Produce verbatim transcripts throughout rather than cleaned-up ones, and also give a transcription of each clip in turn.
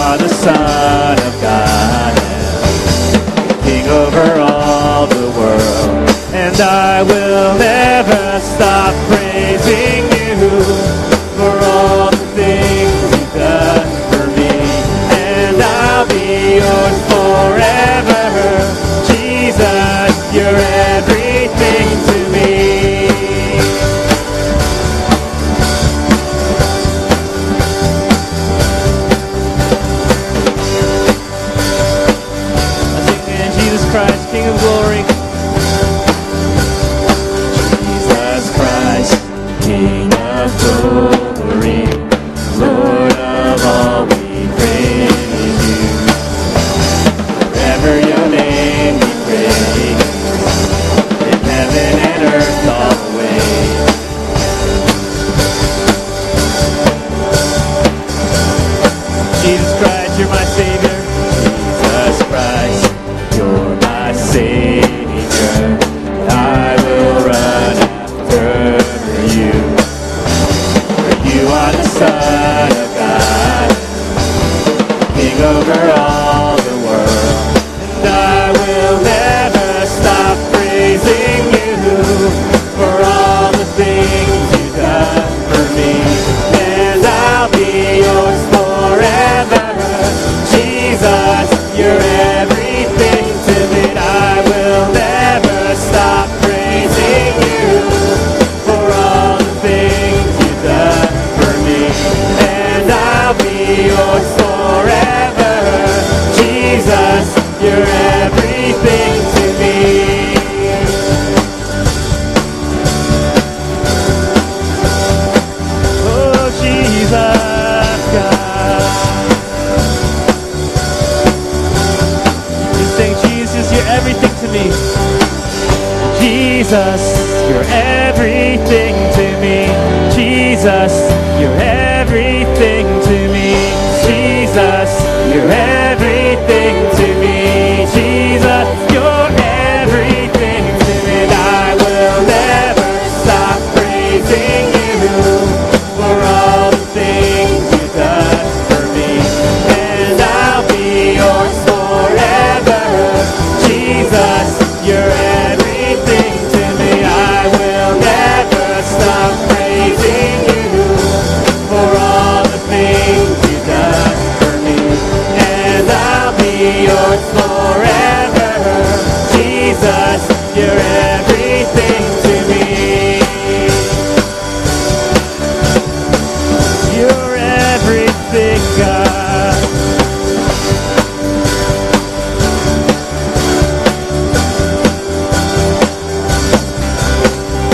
are the Son of God, and King over all the world. And I will never stop praising you for all the things you've done for me. And I'll be yours forever. Jesus, you're everything to me. I sing, man, Jesus Christ, King of glory. Jesus Christ, King of glory, Lord of all, we praise you. Forever your name we praise, in heaven and earth always. Jesus Christ, you're my Savior. Jesus Christ, you're my Savior. I will run after you, for you are the Son of God, King over all the world. And I will never stop praising you for all the things you've done for me. And I'll be yours forever. Jesus, you're everything to me. And I will never stop praising you for all the things you've done for me. And I'll be yours forever. Jesus, you're everything to me. Oh, Jesus, God. You sing, Jesus, you're everything to me. Jesus, you're everything to me. Jesus, you're everything to me. Jesus, you're everything to me. Jesus, you're everything to me. And I will never stop praising you for all the things you've done for me. And I'll be yours forever. Jesus, you're everything to me. I will never stop praising you for all the things you've done for me. And I'll be yours forever. Jesus, you're everything to me. You're everything, God.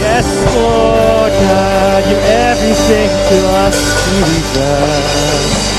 Yes, Lord God, you're everything to us, Jesus.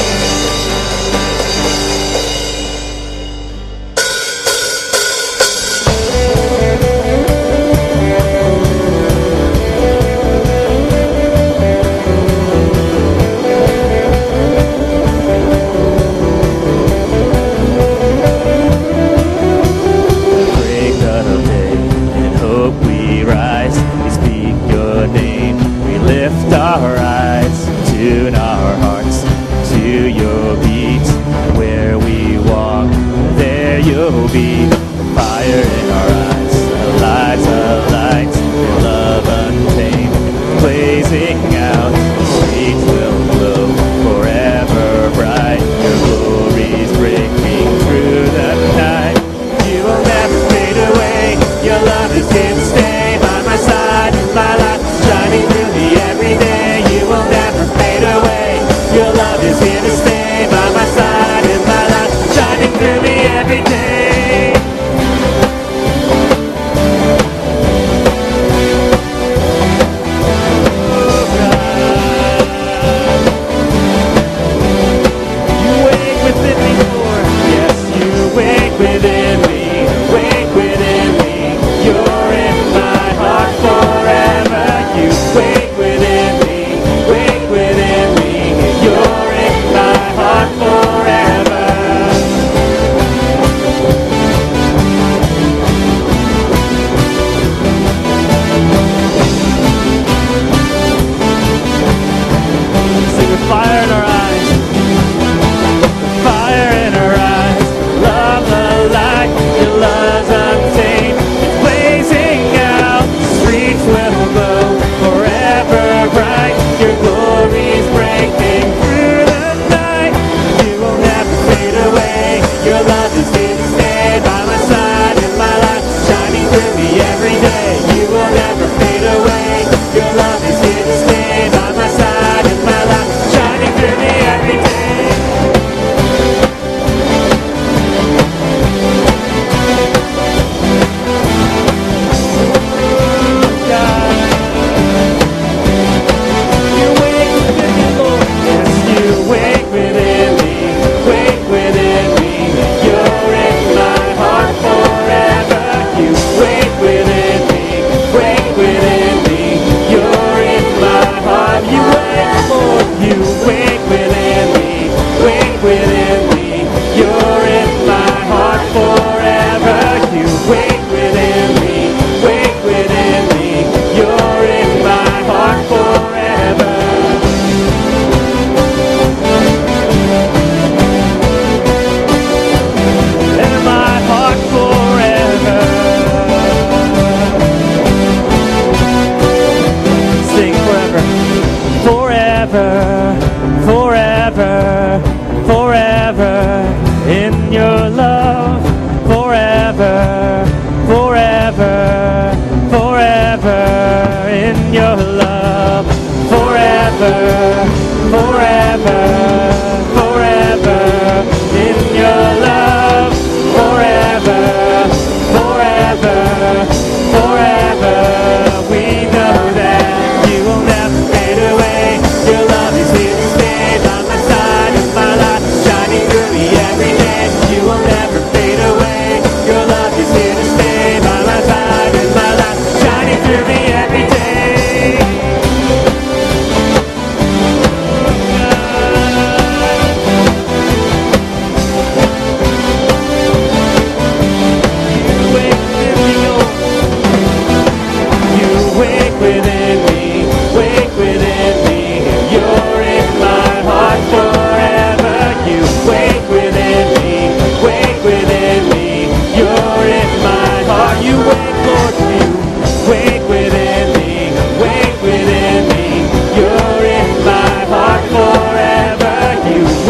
Here to stay by my side in my life, shining through me every day.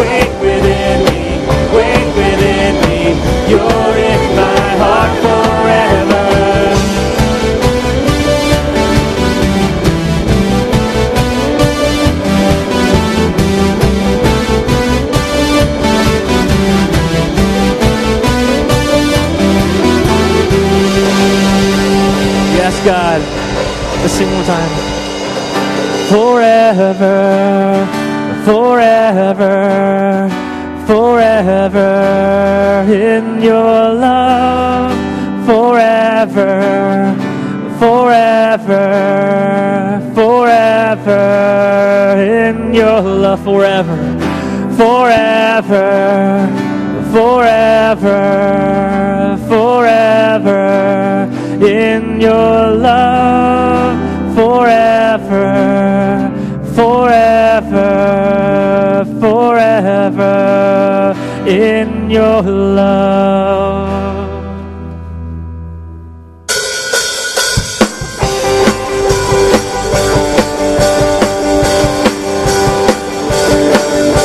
quake within me, quake within me. You're in my heart forever. Yes, God. Let's sing one more time. Forever. Forever, forever in your love, forever, forever, forever in your love, forever, forever, forever, forever in your love, forever. Forever, forever in your love.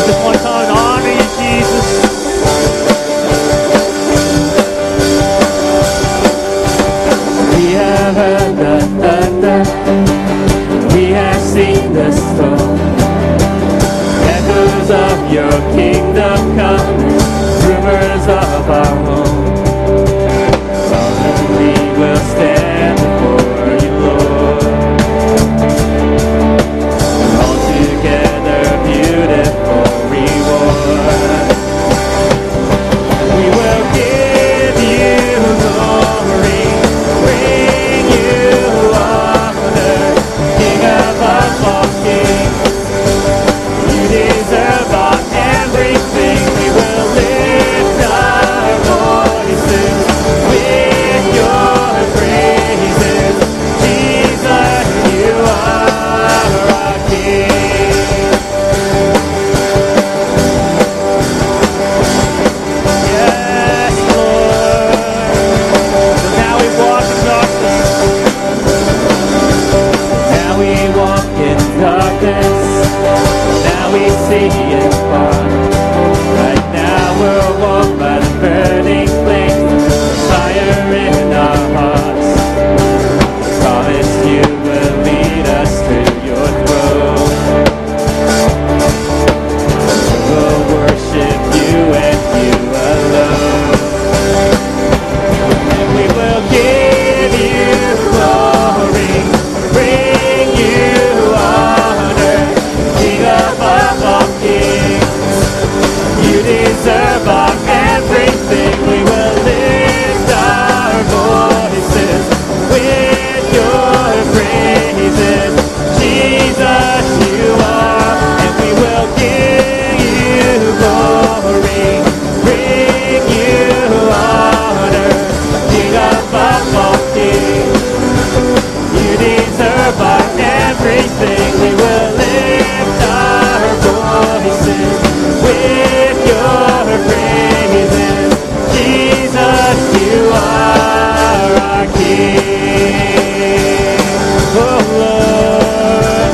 Just one time, honor you, Jesus. We have heard the thunder. We have seen the storm. Echoes of your kingdom come, rumors of our home. Solemnly we'll stand before you, Lord. All together beautiful reward. We will give you glory, bring you honor, King above all kings. Deserve our everything. We will lift our voices with your praises. Jesus, you are our King. Yes, Lord. So now we walk in darkness. Now we walk in darkness. We see it far. Right now we're warmed by the burning flames, fire in our hearts. I promise you will lead us to your throne. We will worship you and you alone. And we will give you glory, bring you honor. King above all kings, you deserve our everything. We will lift our voices with your praises. Jesus, you are, and we will give you glory, bring you honor. King above all kings, you deserve our everything. We will lift voices with your praises. Jesus, you are our King. Oh Lord.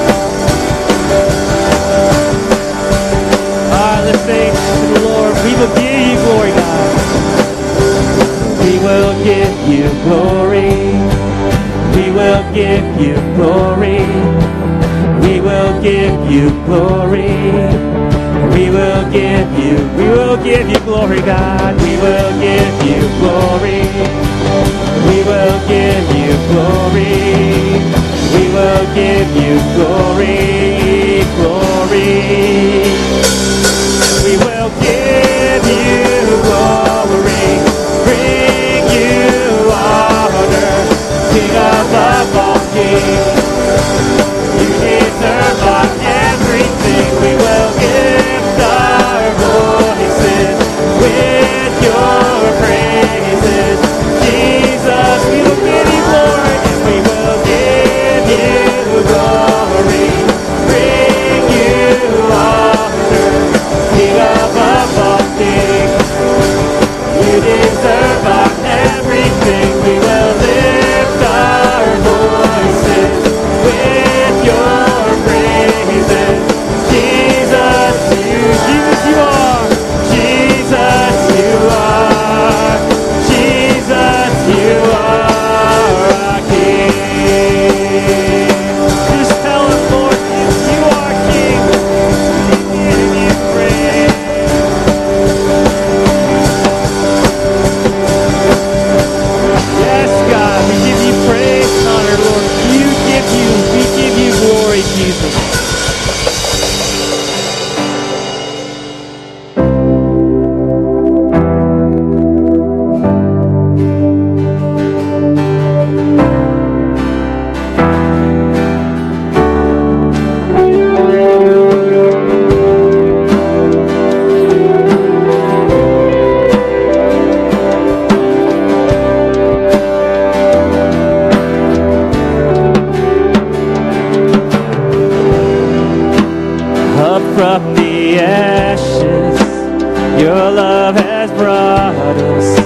Alright, let's say to the Lord, we will give you glory, God. We will give you glory. We will give you glory. We will give you glory. We will give you, we will give you glory, God. We will give you glory. We will give you glory. We will give you glory, glory. We will give you glory. Bring you honor, King above all kings. Serve our everything. We will lift our voices with your praises. Jesus, we will give you glory. We will give you glory. Bring you honor. King above. Your love has brought us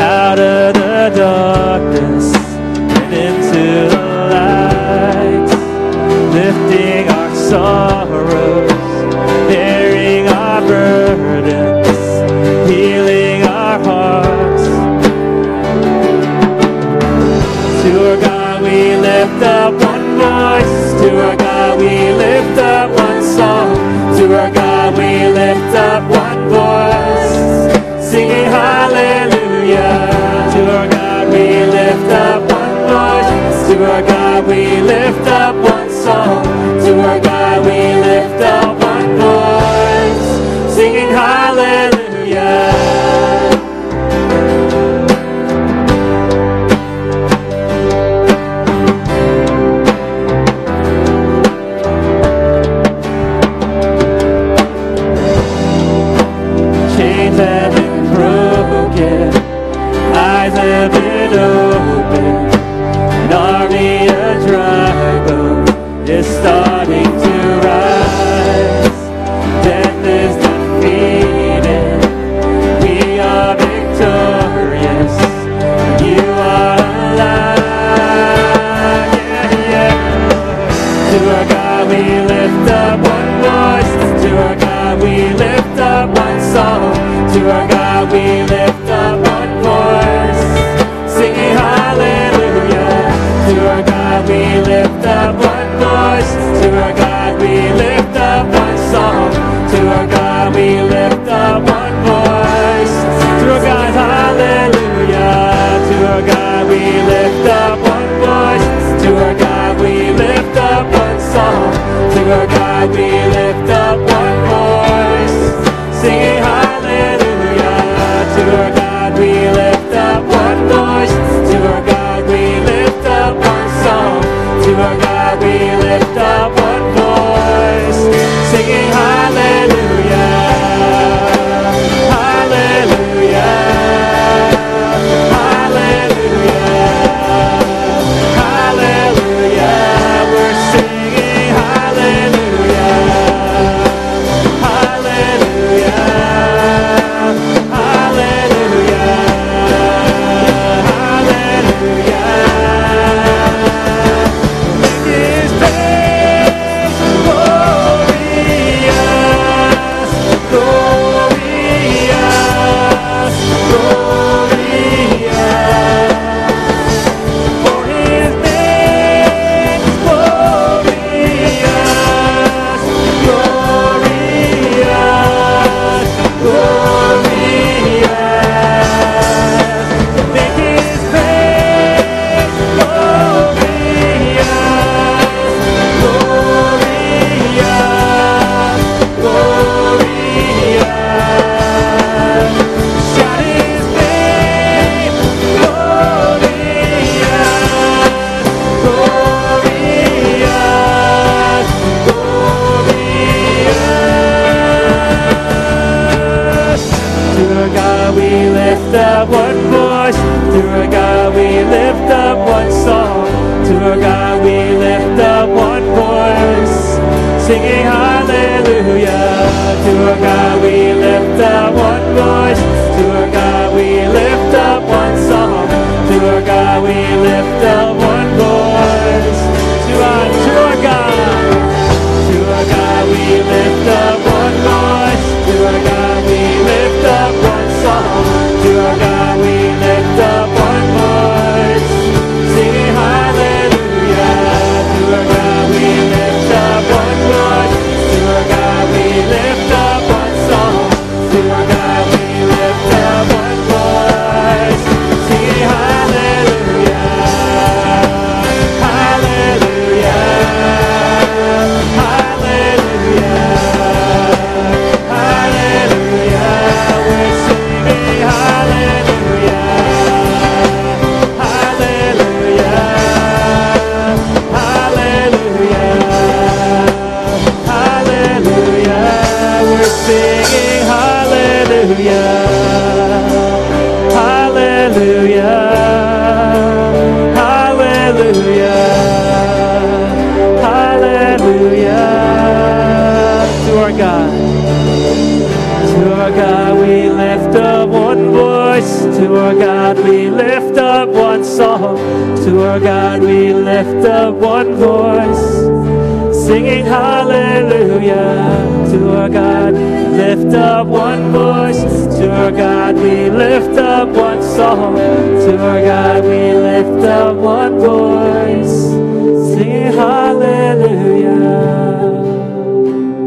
out of the darkness and into the light, lifting our sorrows, bearing our burdens, healing our hearts. To our God we lift up one voice, to our God we lift up one song, to our God we lift up one voice, singing hallelujah. To our God we lift up one voice, to our God we lift up one song, to our God we lift up one voice, singing hallelujah. God. To our God we lift up one voice. To our God we lift up one song. To our God we lift up one voice, singing hallelujah. To our God lift up one voice. To our God we lift up one song. To our God we lift up one voice, singing hallelujah.